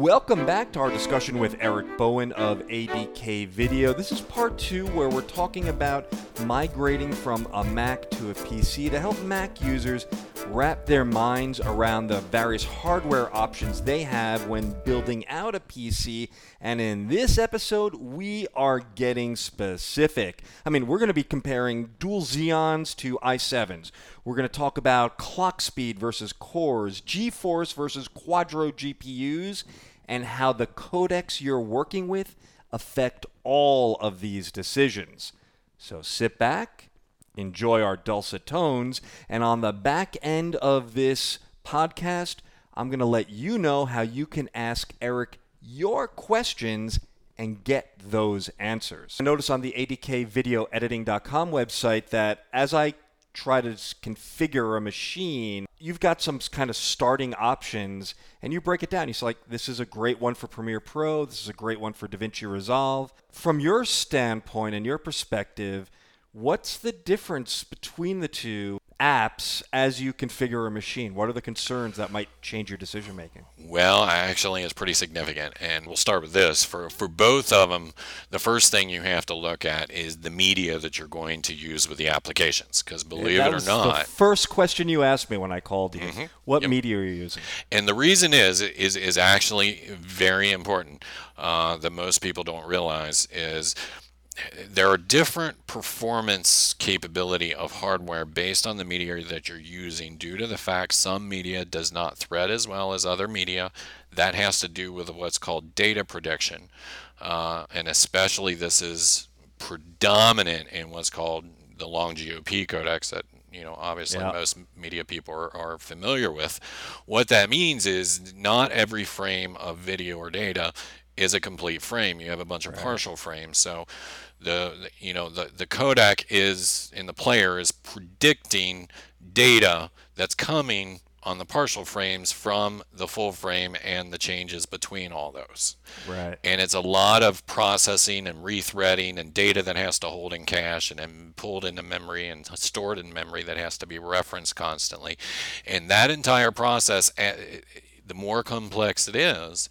Welcome back to our discussion with Eric Bowen of ADK Video. This is part two, where we're talking about migrating from a Mac to a PC to help Mac users wrap their minds around the various hardware options they have when building out a PC. And in this episode, we are getting specific. I mean, we're going to be comparing dual Xeons to i7s. We're going to talk about clock speed versus cores, GeForce versus Quadro GPUs, and how the codecs you're working with affect all of these decisions. So sit back, enjoy our dulcet tones, and on the back end of this podcast, I'm going to let you know how you can ask Eric your questions and get those answers. I notice on the ADKVideoEditing.com website that as I try to configure a machine, you've got some kind of starting options, and you break it down. You say, like, this is a great one for Premiere Pro, this is a great one for DaVinci Resolve. From your standpoint and your perspective, what's the difference between the two apps as you configure a machine? What are the concerns that might change your decision making? Well, actually, it's pretty significant, and we'll start with this. For both of them, the first thing you have to look at is the media that you're going to use with the applications, because believe it or not, the first question you asked me when I called you, what media are you using? And the reason is actually very important, that most people don't realize is there are different performance capability of hardware based on the media that you're using, due to the fact some media does not thread as well as other media. That has to do with what's called data prediction, and especially this is predominant in what's called the long GOP codecs that obviously most media people are familiar with. What that means is not every frame of video or data is a complete frame. You have a bunch of partial frames. So the codec is, in the player, is predicting data that's coming on the partial frames from the full frame and the changes between all those. Right. And it's a lot of processing and rethreading and data that has to hold in cache and then pulled into memory and stored in memory that has to be referenced constantly. And that entire process, the more complex it is,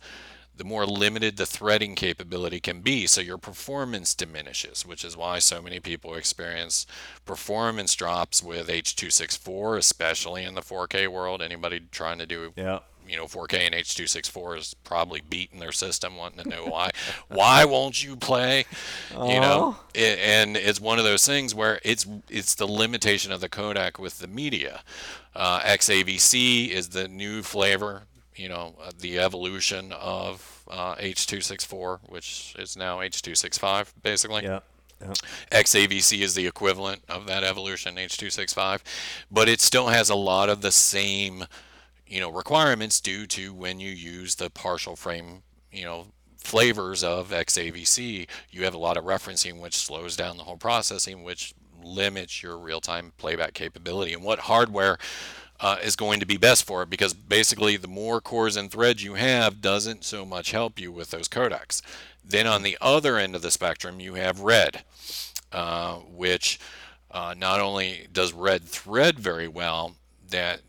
the more limited the threading capability can be, so your performance diminishes, which is why so many people experience performance drops with H.264, especially in the 4K world. Anybody trying to do 4K and H.264 is probably beating their system, wanting to know why. Why won't you play? And it's one of those things where it's the limitation of the codec with the media. XAVC is the new flavor, the evolution of H.264, which is now H.265, basically. Yeah. Yep. XAVC is the equivalent of that evolution, H.265, but it still has a lot of the same, requirements due to when you use the partial frame, flavors of XAVC. You have a lot of referencing, which slows down the whole processing, which limits your real-time playback capability. And what hardware is going to be best for it, because basically the more cores and threads you have doesn't so much help you with those codecs. Then on the other end of the spectrum, you have RED, which not only does RED thread very well, that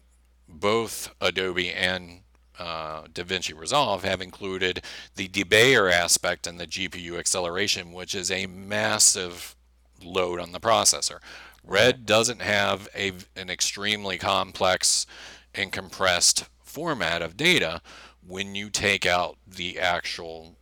both Adobe and DaVinci Resolve have included the debayer aspect and the GPU acceleration, which is a massive load on the processor. RED doesn't have an extremely complex and compressed format of data when you take out the actual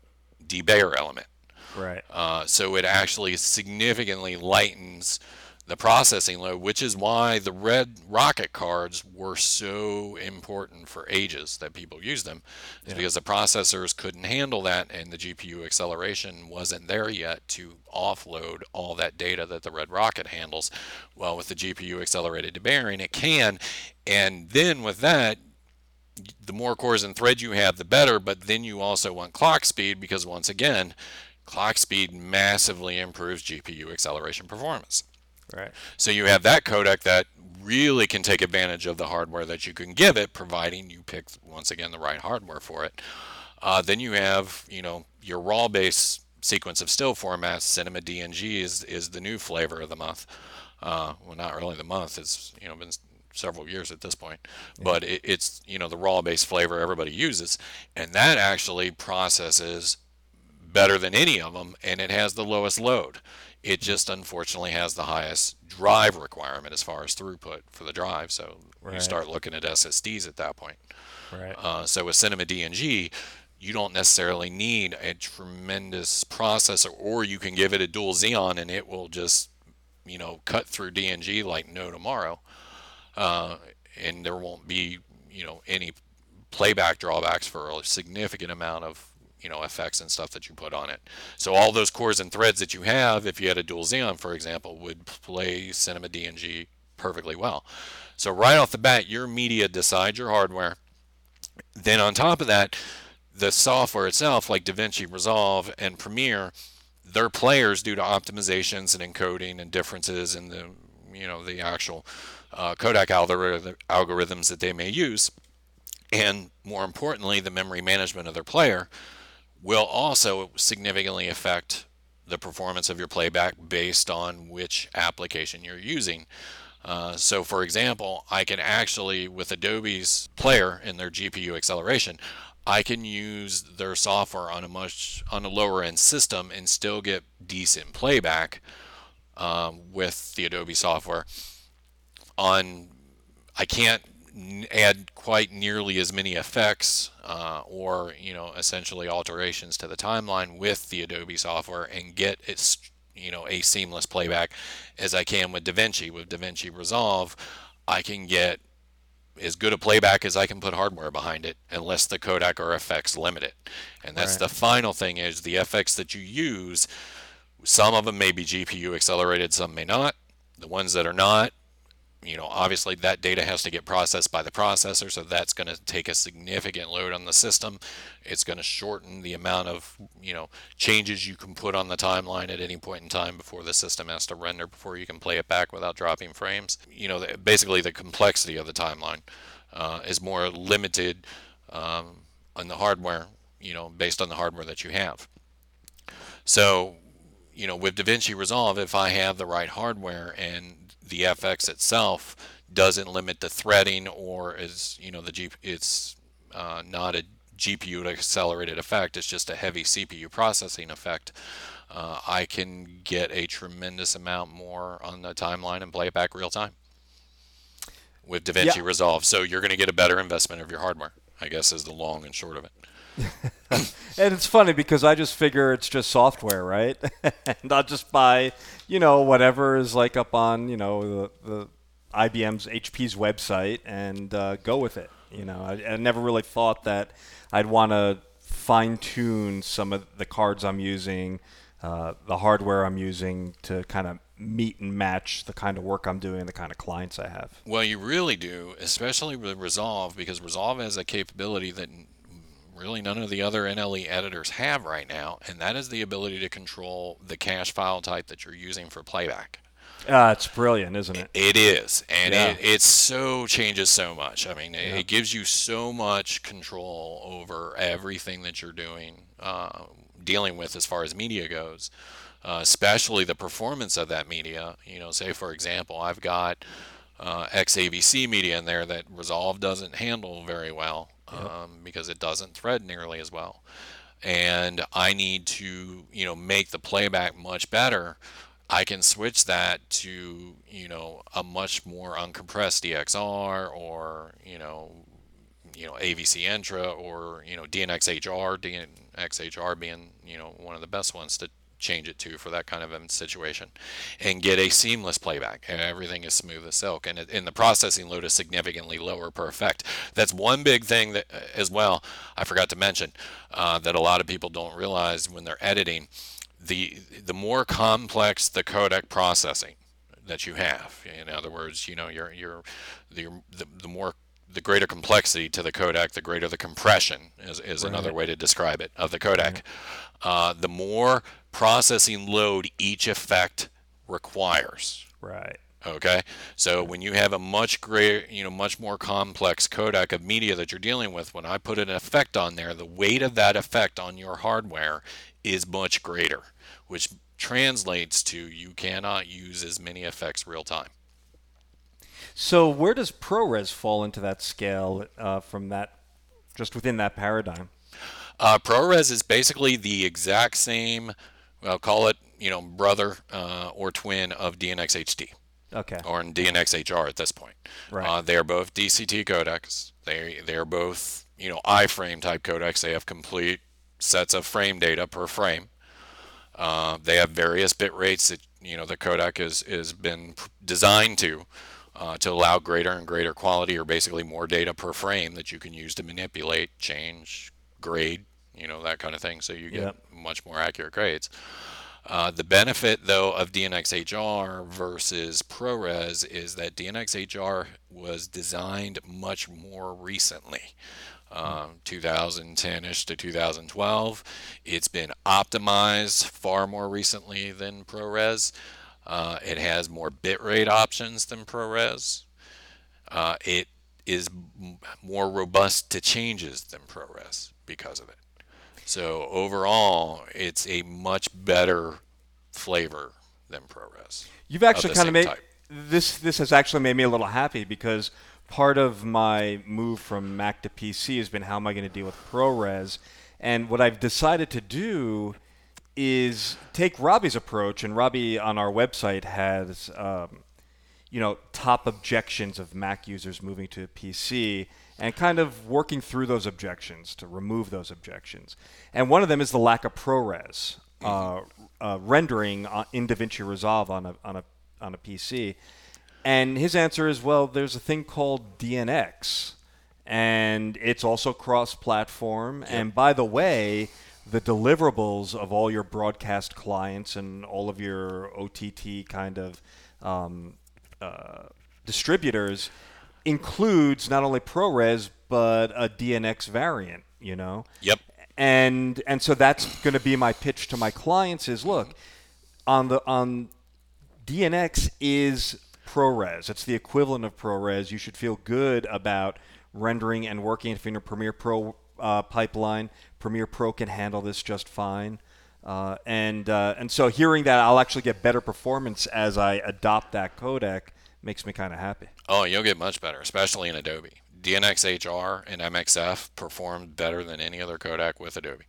debayer element. Right. So it actually significantly lightens the processing load, which is why the RED rocket cards were so important for ages that people used them, is because the processors couldn't handle that and the GPU acceleration wasn't there yet to offload all that data that the RED rocket handles. Well, with the GPU accelerated debayering, it can. And then with that, the more cores and threads you have, the better, but then you also want clock speed, because once again, clock speed massively improves GPU acceleration performance. Right. So you have that codec that really can take advantage of the hardware that you can give it, providing you pick, once again, the right hardware for it. Then you have, your raw-based sequence of still formats. Cinema DNG is the new flavor of the month. Well, not really the month. It's been several years at this point, but it's, you know, the raw base flavor everybody uses, and that actually processes better than any of them, and it has the lowest load. It just unfortunately has the highest drive requirement as far as throughput for the drive, so you start looking at SSDs at that point. So with Cinema DNG, you don't necessarily need a tremendous processor, or you can give it a dual Xeon and it will just, you know, cut through DNG like no tomorrow, and there won't be, you know, any playback drawbacks for a significant amount of, you know, effects and stuff that you put on it. So all those cores and threads that you have, if you had a dual Xeon, for example, would play Cinema DNG perfectly well. So right off the bat, your media decides your hardware. Then on top of that, the software itself, like DaVinci Resolve and Premiere, their players, due to optimizations and encoding and differences in the, you know, the actual codec algorithms that they may use, and more importantly, the memory management of their player, will also significantly affect the performance of your playback based on which application you're using. So for example, I can actually, with Adobe's player and their GPU acceleration, I can use their software on a lower end system and still get decent playback with the Adobe software. I can't add quite nearly as many effects or, you know, essentially alterations to the timeline with the Adobe software and get its, you know, a seamless playback as I can with DaVinci. With DaVinci Resolve, I can get as good a playback as I can put hardware behind it, unless the codec or effects limit it. And that's the final thing, is the effects that you use. Some of them may be GPU accelerated, some may not. The ones that are not, you know, obviously that data has to get processed by the processor, so that's going to take a significant load on the system. It's going to shorten the amount of, you know, changes you can put on the timeline at any point in time before the system has to render, before you can play it back without dropping frames. You know, basically the complexity of the timeline is more limited on the hardware, you know, based on the hardware that you have. So, you know, with DaVinci Resolve, if I have the right hardware and the FX itself doesn't limit the threading, or is, you know, it's not a GPU accelerated effect, it's just a heavy CPU processing effect, I can get a tremendous amount more on the timeline and play it back real time with DaVinci Resolve. So you're going to get a better investment of your hardware, I guess, is the long and short of it. And it's funny because I just figure it's just software, right? And I'll just buy, you know, whatever is like up on, you know, the IBM's, HP's website and go with it. You know, I never really thought that I'd want to fine-tune some of the cards I'm using, the hardware I'm using to kind of meet and match the kind of work I'm doing and the kind of clients I have. Well, you really do, especially with Resolve, because Resolve has a capability that really none of the other NLE editors have right now, and that is the ability to control the cache file type that you're using for playback. It's brilliant, isn't it? It is, and it so changes so much. I mean, it gives you so much control over everything that you're doing, dealing with as far as media goes, especially the performance of that media. You know, say for example, I've got XAVC media in there that Resolve doesn't handle very well. Because it doesn't thread nearly as well, and I need to, you know, make the playback much better. I can switch that to, you know, a much more uncompressed DXR, or you know AVC Intra, or, you know, DNxHR being, you know, one of the best ones to change it to for that kind of a situation, and get a seamless playback, and everything is smooth as silk, and the processing load is significantly lower per effect. That's one big thing that, as well, I forgot to mention that a lot of people don't realize when they're editing. The more complex the codec processing that you have, in other words, you know, the greater complexity to the codec, the greater the compression is another way to describe it, of the codec. The more processing load each effect requires. Right. Okay. So when you have a much greater, you know, much more complex codec of media that you're dealing with, when I put an effect on there, the weight of that effect on your hardware is much greater, which translates to you cannot use as many effects real time. So where does ProRes fall into that scale from that, just within that paradigm? ProRes is basically the exact same, well, call it, you know, brother or twin of DNxHD. Okay. Or in DNxHR at this point. Right. They are both DCT codecs. They are both, you know, iframe type codecs. They have complete sets of frame data per frame. They have various bit rates that, you know, the codec is been designed to allow greater and greater quality, or basically more data per frame that you can use to manipulate, change, grade, you know, that kind of thing. So you get much more accurate grades. The benefit, though, of DNxHR versus ProRes is that DNxHR was designed much more recently, 2010-ish to 2012. It's been optimized far more recently than ProRes. It has more bitrate options than ProRes. It is more robust to changes than ProRes because of it. So overall, it's a much better flavor than ProRes. You've actually kind of made this has actually made me a little happy, because part of my move from Mac to PC has been, how am I going to deal with ProRes? And what I've decided to do is take Robbie's approach. And Robbie on our website has, you know, top objections of Mac users moving to a PC, and kind of working through those objections to remove those objections. And one of them is the lack of ProRes rendering in DaVinci Resolve on a PC. And his answer is, well, there's a thing called DNX, and it's also cross-platform. Yep. And by the way, the deliverables of all your broadcast clients and all of your OTT kind of distributors includes not only ProRes but a DNX variant, you know. Yep. And so that's going to be my pitch to my clients is, look, on DNX is ProRes. It's the equivalent of ProRes. You should feel good about rendering and working in your Premiere Pro pipeline. Premiere Pro can handle this just fine. And so hearing that I'll actually get better performance as I adopt that codec makes me kind of happy. Oh, you'll get much better, especially in Adobe. DNxHR and MXF perform better than any other codec with Adobe.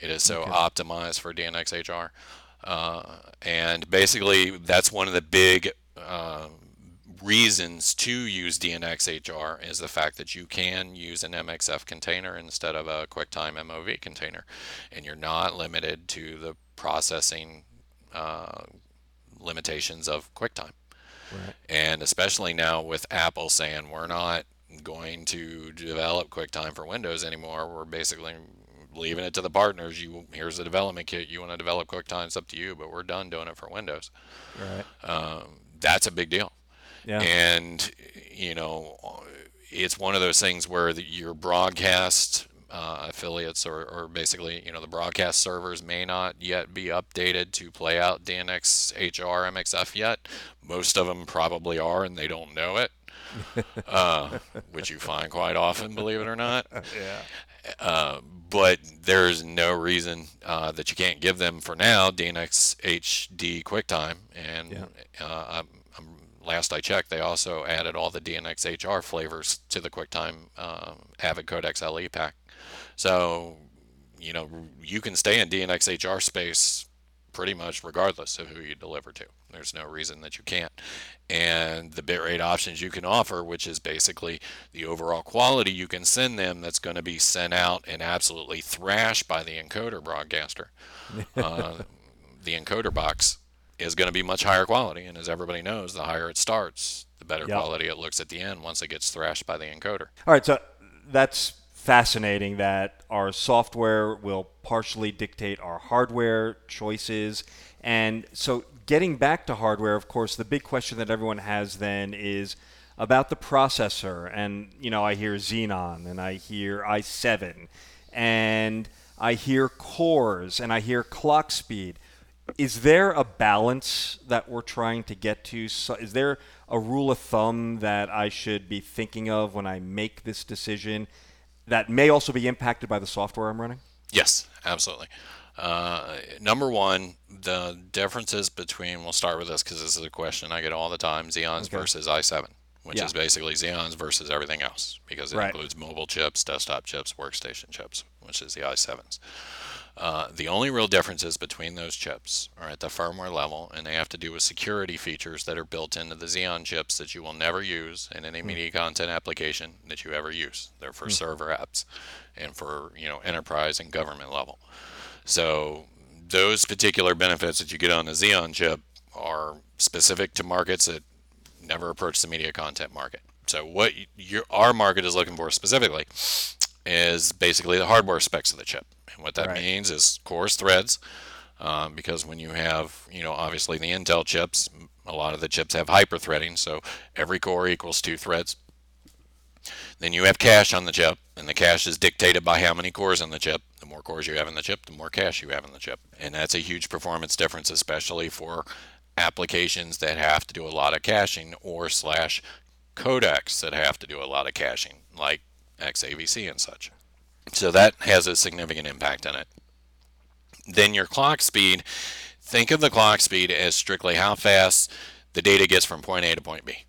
It is so optimized for DNxHR. And basically, that's one of the big reasons to use DNxHR is the fact that you can use an MXF container instead of a QuickTime MOV container, and you're not limited to the processing limitations of QuickTime. Right. And especially now with Apple saying we're not going to develop QuickTime for Windows anymore, we're basically leaving it to the partners. Here's the development kit. You want to develop QuickTime, it's up to you, but we're done doing it for Windows. Right. That's a big deal. Yeah. And, you know, it's one of those things where your broadcast affiliates or basically, you know, the broadcast servers may not yet be updated to play out DNxHR MXF yet. Most of them probably are, and they don't know it, which you find quite often, believe it or not. Yeah. But there's no reason that you can't give them for now DNxHD QuickTime, and last I checked, they also added all the DNxHR flavors to the QuickTime Avid Codex LE pack. So, you know, you can stay in DNxHR space pretty much regardless of who you deliver to. There's no reason that you can't. And the bitrate options you can offer, which is basically the overall quality you can send them, that's going to be sent out and absolutely thrashed by the encoder broadcaster, the encoder box, is going to be much higher quality. And as everybody knows, the higher it starts, the better quality it looks at the end once it gets thrashed by the encoder. All right, so that's fascinating that our software will partially dictate our hardware choices. And so getting back to hardware, of course, the big question that everyone has then is about the processor. And, you know, I hear Xeon, and I hear i7, and I hear cores, and I hear clock speed. Is there a balance that we're trying to get to? So is there a rule of thumb that I should be thinking of when I make this decision that may also be impacted by the software I'm running? Yes, absolutely. Number one, the differences between, we'll start with this because this is a question I get all the time, Xeons versus i7. which is basically Xeons versus everything else, because it includes mobile chips, desktop chips, workstation chips, which is the i7s. The only real differences between those chips are at the firmware level, and they have to do with security features that are built into the Xeon chips that you will never use in any media content application that you ever use. They're for server apps and for, you know, enterprise and government level. So those particular benefits that you get on the Xeon chip are specific to markets that never approach the media content market. So what our market is looking for specifically is basically the hardware specs of the chip. And what that means is cores, threads, because when you have, you know, obviously the Intel chips, a lot of the chips have hyper-threading, so every core equals 2 threads. Then you have cache on the chip, and the cache is dictated by how many cores in the chip. The more cores you have in the chip, the more cache you have in the chip. And that's a huge performance difference, especially for applications that have to do a lot of caching, or slash codecs that have to do a lot of caching, like XAVC and such. So that has a significant impact on it. Then your clock speed, think of the clock speed as strictly how fast the data gets from point A to point B.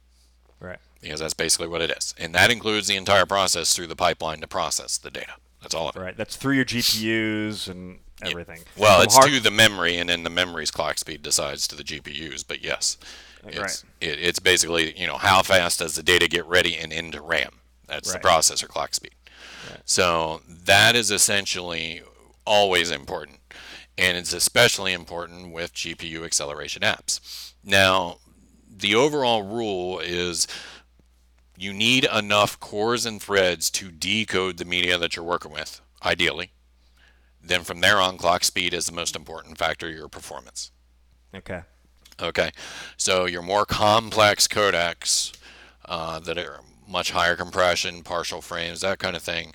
Right. Because that's basically what it is. And that includes the entire process through the pipeline to process the data. That's all of it. Right. That's through your GPUs and everything. Yeah. Well, it's to the memory, and then the memory's clock speed decides to the GPUs, but yes. It's, it's basically, you know, how fast does the data get ready and into RAM? That's the processor clock speed. Right. So that is essentially always important, and it's especially important with GPU acceleration apps. Now, the overall rule is you need enough cores and threads to decode the media that you're working with, ideally. Then from there on, clock speed is the most important factor of your performance. Okay. Okay. So your more complex codecs that are much higher compression, partial frames, that kind of thing,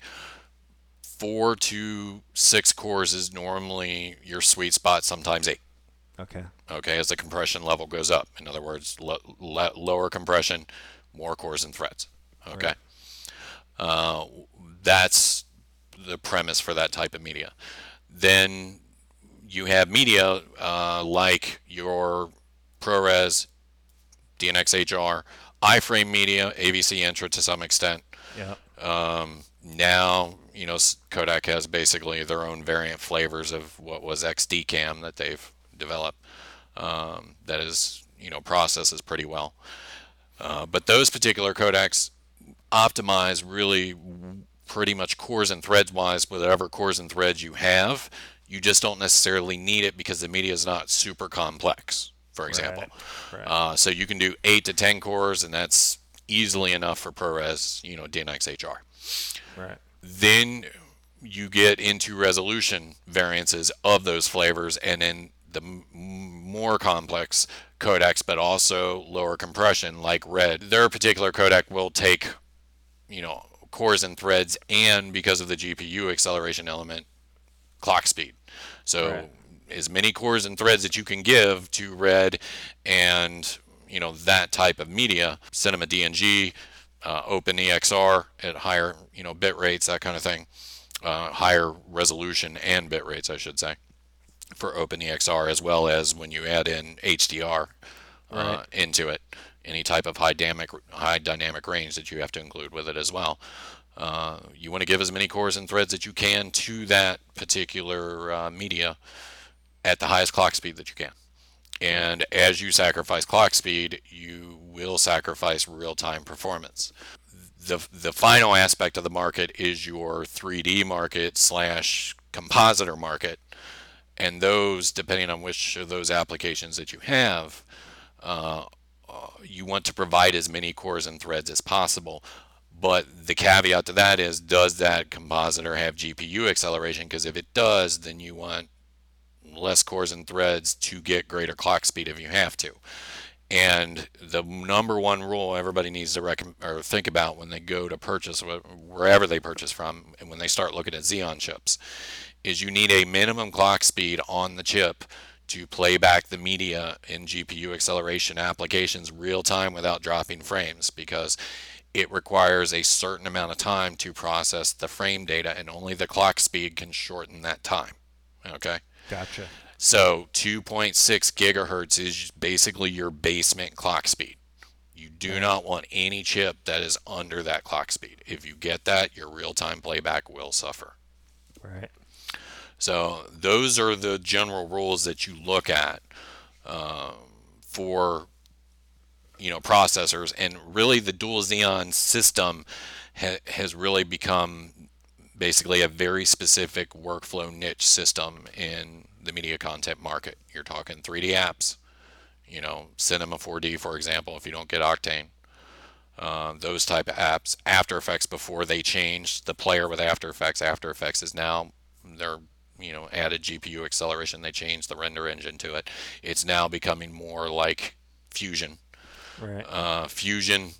4 to 6 cores is normally your sweet spot, sometimes 8. Okay. Okay, as the compression level goes up. In other words, lower compression, more cores and threads. Okay. Right. That's the premise for that type of media. Then you have media like your ProRes, DNxHR, iframe media, AVC Intra to some extent. Yeah. Now, you know, Kodak has basically their own variant flavors of what was XD Cam that they've developed. That is, you know, processes pretty well. But those particular codecs optimize really pretty much cores and threads wise, whatever cores and threads you have. You just don't necessarily need it because the media is not super complex, for example. Right. So you can do 8 to 10 cores, and that's easily enough for ProRes, you know, DNxHR. Right. Then you get into resolution variances of those flavors, and then the more complex codecs, but also lower compression, like RED. Their particular codec will take, you know, cores and threads, and because of the GPU acceleration element, clock speed. So. Right. As many cores and threads that you can give to RED and, you know, that type of media, Cinema DNG, OpenEXR at higher, you know, bit rates, that kind of thing, higher resolution and bit rates, I should say, for OpenEXR, as well as when you add in HDR into it, any type of high dynamic range that you have to include with it as well. You want to give as many cores and threads that you can to that particular media at the highest clock speed that you can. And as you sacrifice clock speed, you will sacrifice real-time performance. The final aspect of the market is your 3D market slash compositor market. And those, depending on which of those applications that you have, you want to provide as many cores and threads as possible. But the caveat to that is, does that compositor have GPU acceleration? Because if it does, then you want less cores and threads to get greater clock speed if you have to. And the number one rule everybody needs to think about when they go to purchase, wherever they purchase from, and when they start looking at Xeon chips, is you need a minimum clock speed on the chip to play back the media in GPU acceleration applications real time without dropping frames, because it requires a certain amount of time to process the frame data, and only the clock speed can shorten that time. Okay. Gotcha. So 2.6 gigahertz is basically your basement clock speed. You do not want any chip that is under that clock speed. If you get that, your real-time playback will suffer. Right. So those are the general rules that you look at for, you know, processors. And really the dual Xeon system has really become basically a very specific workflow niche system in the media content market. You're talking 3D apps, you know, Cinema 4D, for example, if you don't get Octane. Those type of apps. After Effects, before they changed the player with After Effects. After Effects is now, they're, you know, added GPU acceleration. They changed the render engine to it. It's now becoming more like Fusion. Right. Fusion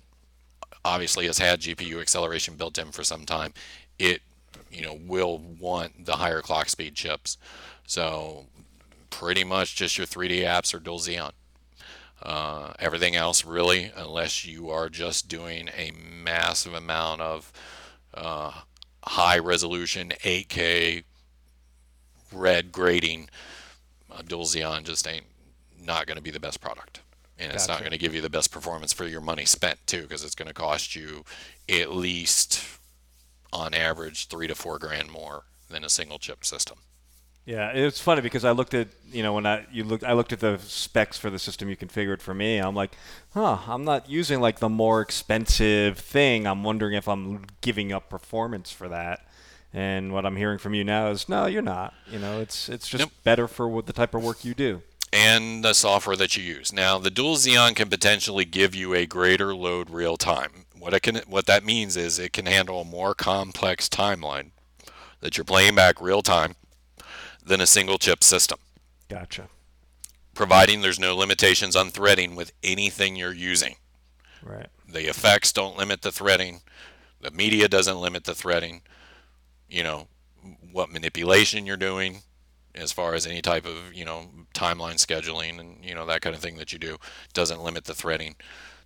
obviously has had GPU acceleration built in for some time. It, you know, will want the higher clock speed chips. So pretty much just your 3D apps or dual Xeon. Everything else really, unless you are just doing a massive amount of high resolution 8K RED grading, dual Xeon just ain't not going to be the best product, and Gotcha. It's not going to give you the best performance for your money spent too, because it's going to cost you at least on average $3 to $4 grand more than a single chip system. Yeah, it's funny because I looked at, you know, when I looked at the specs for the system you configured for me. I'm like, huh, I'm not using like the more expensive thing. I'm wondering if I'm giving up performance for that. And what I'm hearing from you now is, no, you're not. You know, it's just Nope. better for what the type of work you do. And the software that you use. Now, the dual Xeon can potentially give you a greater load real time. What that means is it can handle a more complex timeline that you're playing back real time than a single chip system. Gotcha. Providing there's no limitations on threading with anything you're using. Right. The effects don't limit the threading. The media doesn't limit the threading. You know, what manipulation you're doing as far as any type of, you know, timeline scheduling and, you know, that kind of thing that you do doesn't limit the threading.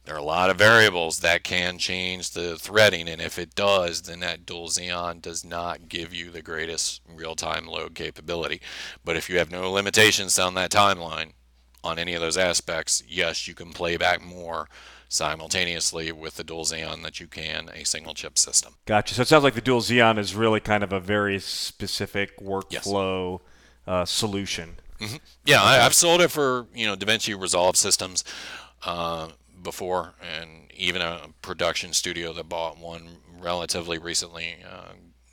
There are a lot of variables that can change the threading, and if it does, then that dual Xeon does not give you the greatest real-time load capability. But if you have no limitations on that timeline, on any of those aspects, yes, you can play back more simultaneously with the dual Xeon that you can a single chip system. Gotcha. So it sounds like the dual Xeon is really kind of a very specific workflow solution. Mm-hmm. Yeah, okay. I've sold it for, you know, DaVinci Resolve systems. Before, and even a production studio that bought one relatively recently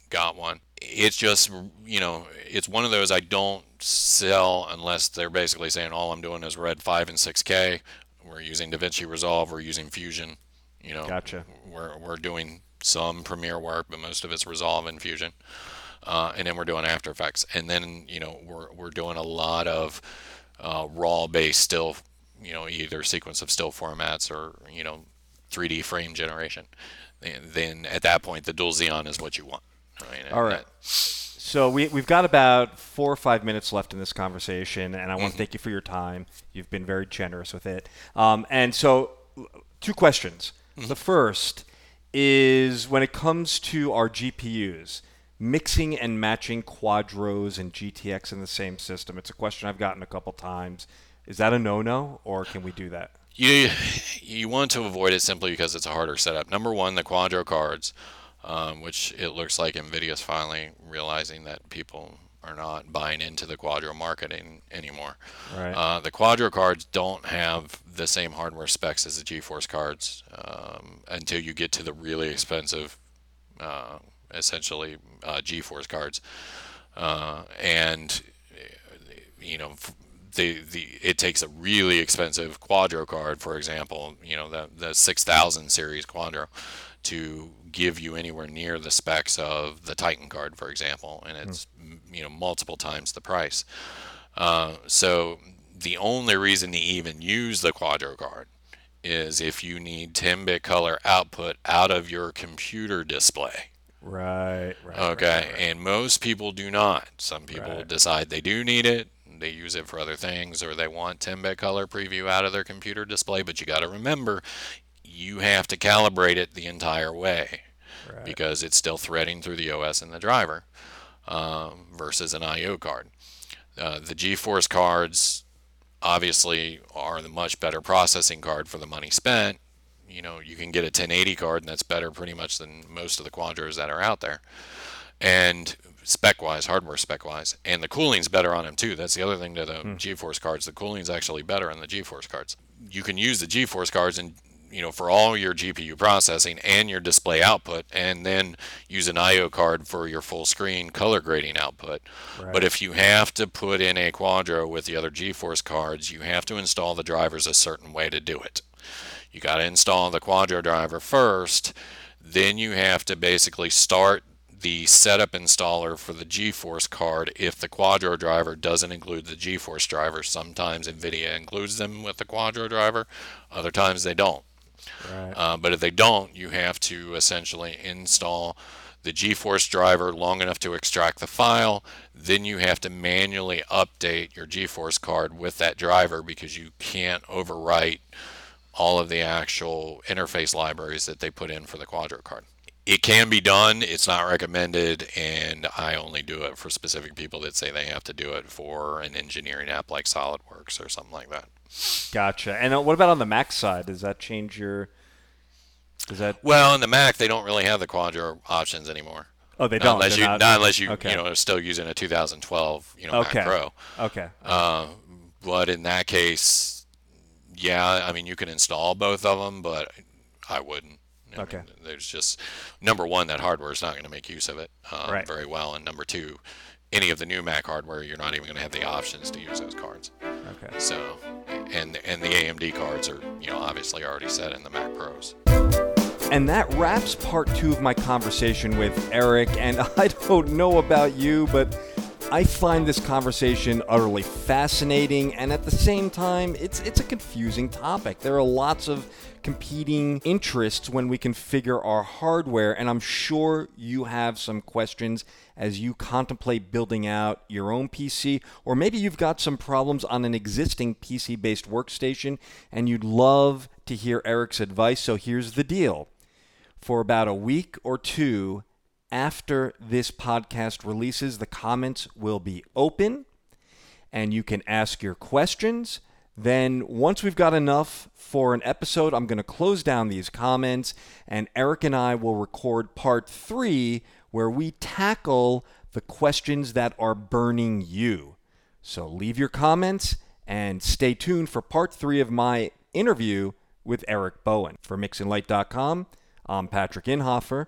got one. It's just, you know, it's one of those I don't sell unless they're basically saying all I'm doing is Red 5 and 6K. We're using DaVinci Resolve. We're using Fusion. You know, Gotcha. We're doing some Premiere work, but most of it's Resolve and Fusion. And then we're doing After Effects. And then, you know, we're doing a lot of raw-based still, you know, either sequence of still formats or, you know, 3D frame generation. And then at that point, the dual Xeon is what you want. Right? All right. So we've got about 4 or 5 minutes left in this conversation, and I want to thank you for your time. You've been very generous with it. And so 2 questions. Mm-hmm. The first is when it comes to our GPUs, mixing and matching Quadros and GTX in the same system. It's a question I've gotten a couple times. Is that a no-no, or can we do that? You want to avoid it simply because it's a harder setup. Number one, the Quadro cards, which it looks like NVIDIA's finally realizing that people are not buying into the Quadro market anymore. Right. The Quadro cards don't have the same hardware specs as the GeForce cards until you get to the really expensive, essentially, GeForce cards. And, you know, it takes a really expensive Quadro card, for example, you know, the 6000 series Quadro, to give you anywhere near the specs of the Titan card, for example, and it's you know, multiple times the price. So the only reason to even use the Quadro card is if you need 10-bit color output out of your computer display. Right. Okay, right. And most people do not. Some people decide they do need it. They use it for other things, or they want 10-bit color preview out of their computer display. But you got to remember, you have to calibrate it the entire way because it's still threading through the OS and the driver versus an I/O card. The GeForce cards obviously are the much better processing card for the money spent. you know, you can get a 1080 card, and that's better pretty much than most of the Quadros that are out there, and spec-wise, hardware spec-wise, and the cooling's better on them too. That's the other thing to the GeForce cards. The cooling's actually better on the GeForce cards. You can use the GeForce cards and, you know, for all your GPU processing and your display output, and then use an IO card for your full screen color grading output. Right. But if you have to put in a Quadro with the other GeForce cards, you have to install the drivers a certain way to do it. You got to install the Quadro driver first, then you have to basically start the setup installer for the GeForce card if the Quadro driver doesn't include the GeForce driver. Sometimes NVIDIA includes them with the Quadro driver, other times they don't. Right. But if they don't, you have to essentially install the GeForce driver long enough to extract the file, then you have to manually update your GeForce card with that driver, because you can't overwrite all of the actual interface libraries that they put in for the Quadro card. It can be done, it's not recommended, and I only do it for specific people that say they have to do it for an engineering app like SolidWorks or something like that. Gotcha. And what about on the Mac side? Does that change your... Does that... Well, on the Mac, they don't really have the Quadro options anymore. Oh, they don't? Not unless you are still using a 2012 Mac Pro. Okay. But in that case, yeah, I mean, you can install both of them, but I wouldn't. Okay. There's just, number one, that hardware is not going to make use of it very well, and number two, any of the new Mac hardware, you're not even going to have the options to use those cards. Okay. So, and the AMD cards are, obviously already set in the Mac Pros. And that wraps part two of my conversation with Eric. And I don't know about you, but I find this conversation utterly fascinating, and at the same time, it's a confusing topic. There are lots of competing interests when we configure our hardware, and I'm sure you have some questions as you contemplate building out your own PC, or maybe you've got some problems on an existing PC-based workstation, and you'd love to hear Eric's advice. So here's the deal. For about a week or two after this podcast releases, the comments will be open and you can ask your questions. Then once we've got enough for an episode, I'm going to close down these comments, and Eric and I will record part three, where we tackle the questions that are burning you. So leave your comments and stay tuned for part three of my interview with Eric Bowen. For MixingLight.com, I'm Patrick Inhofer,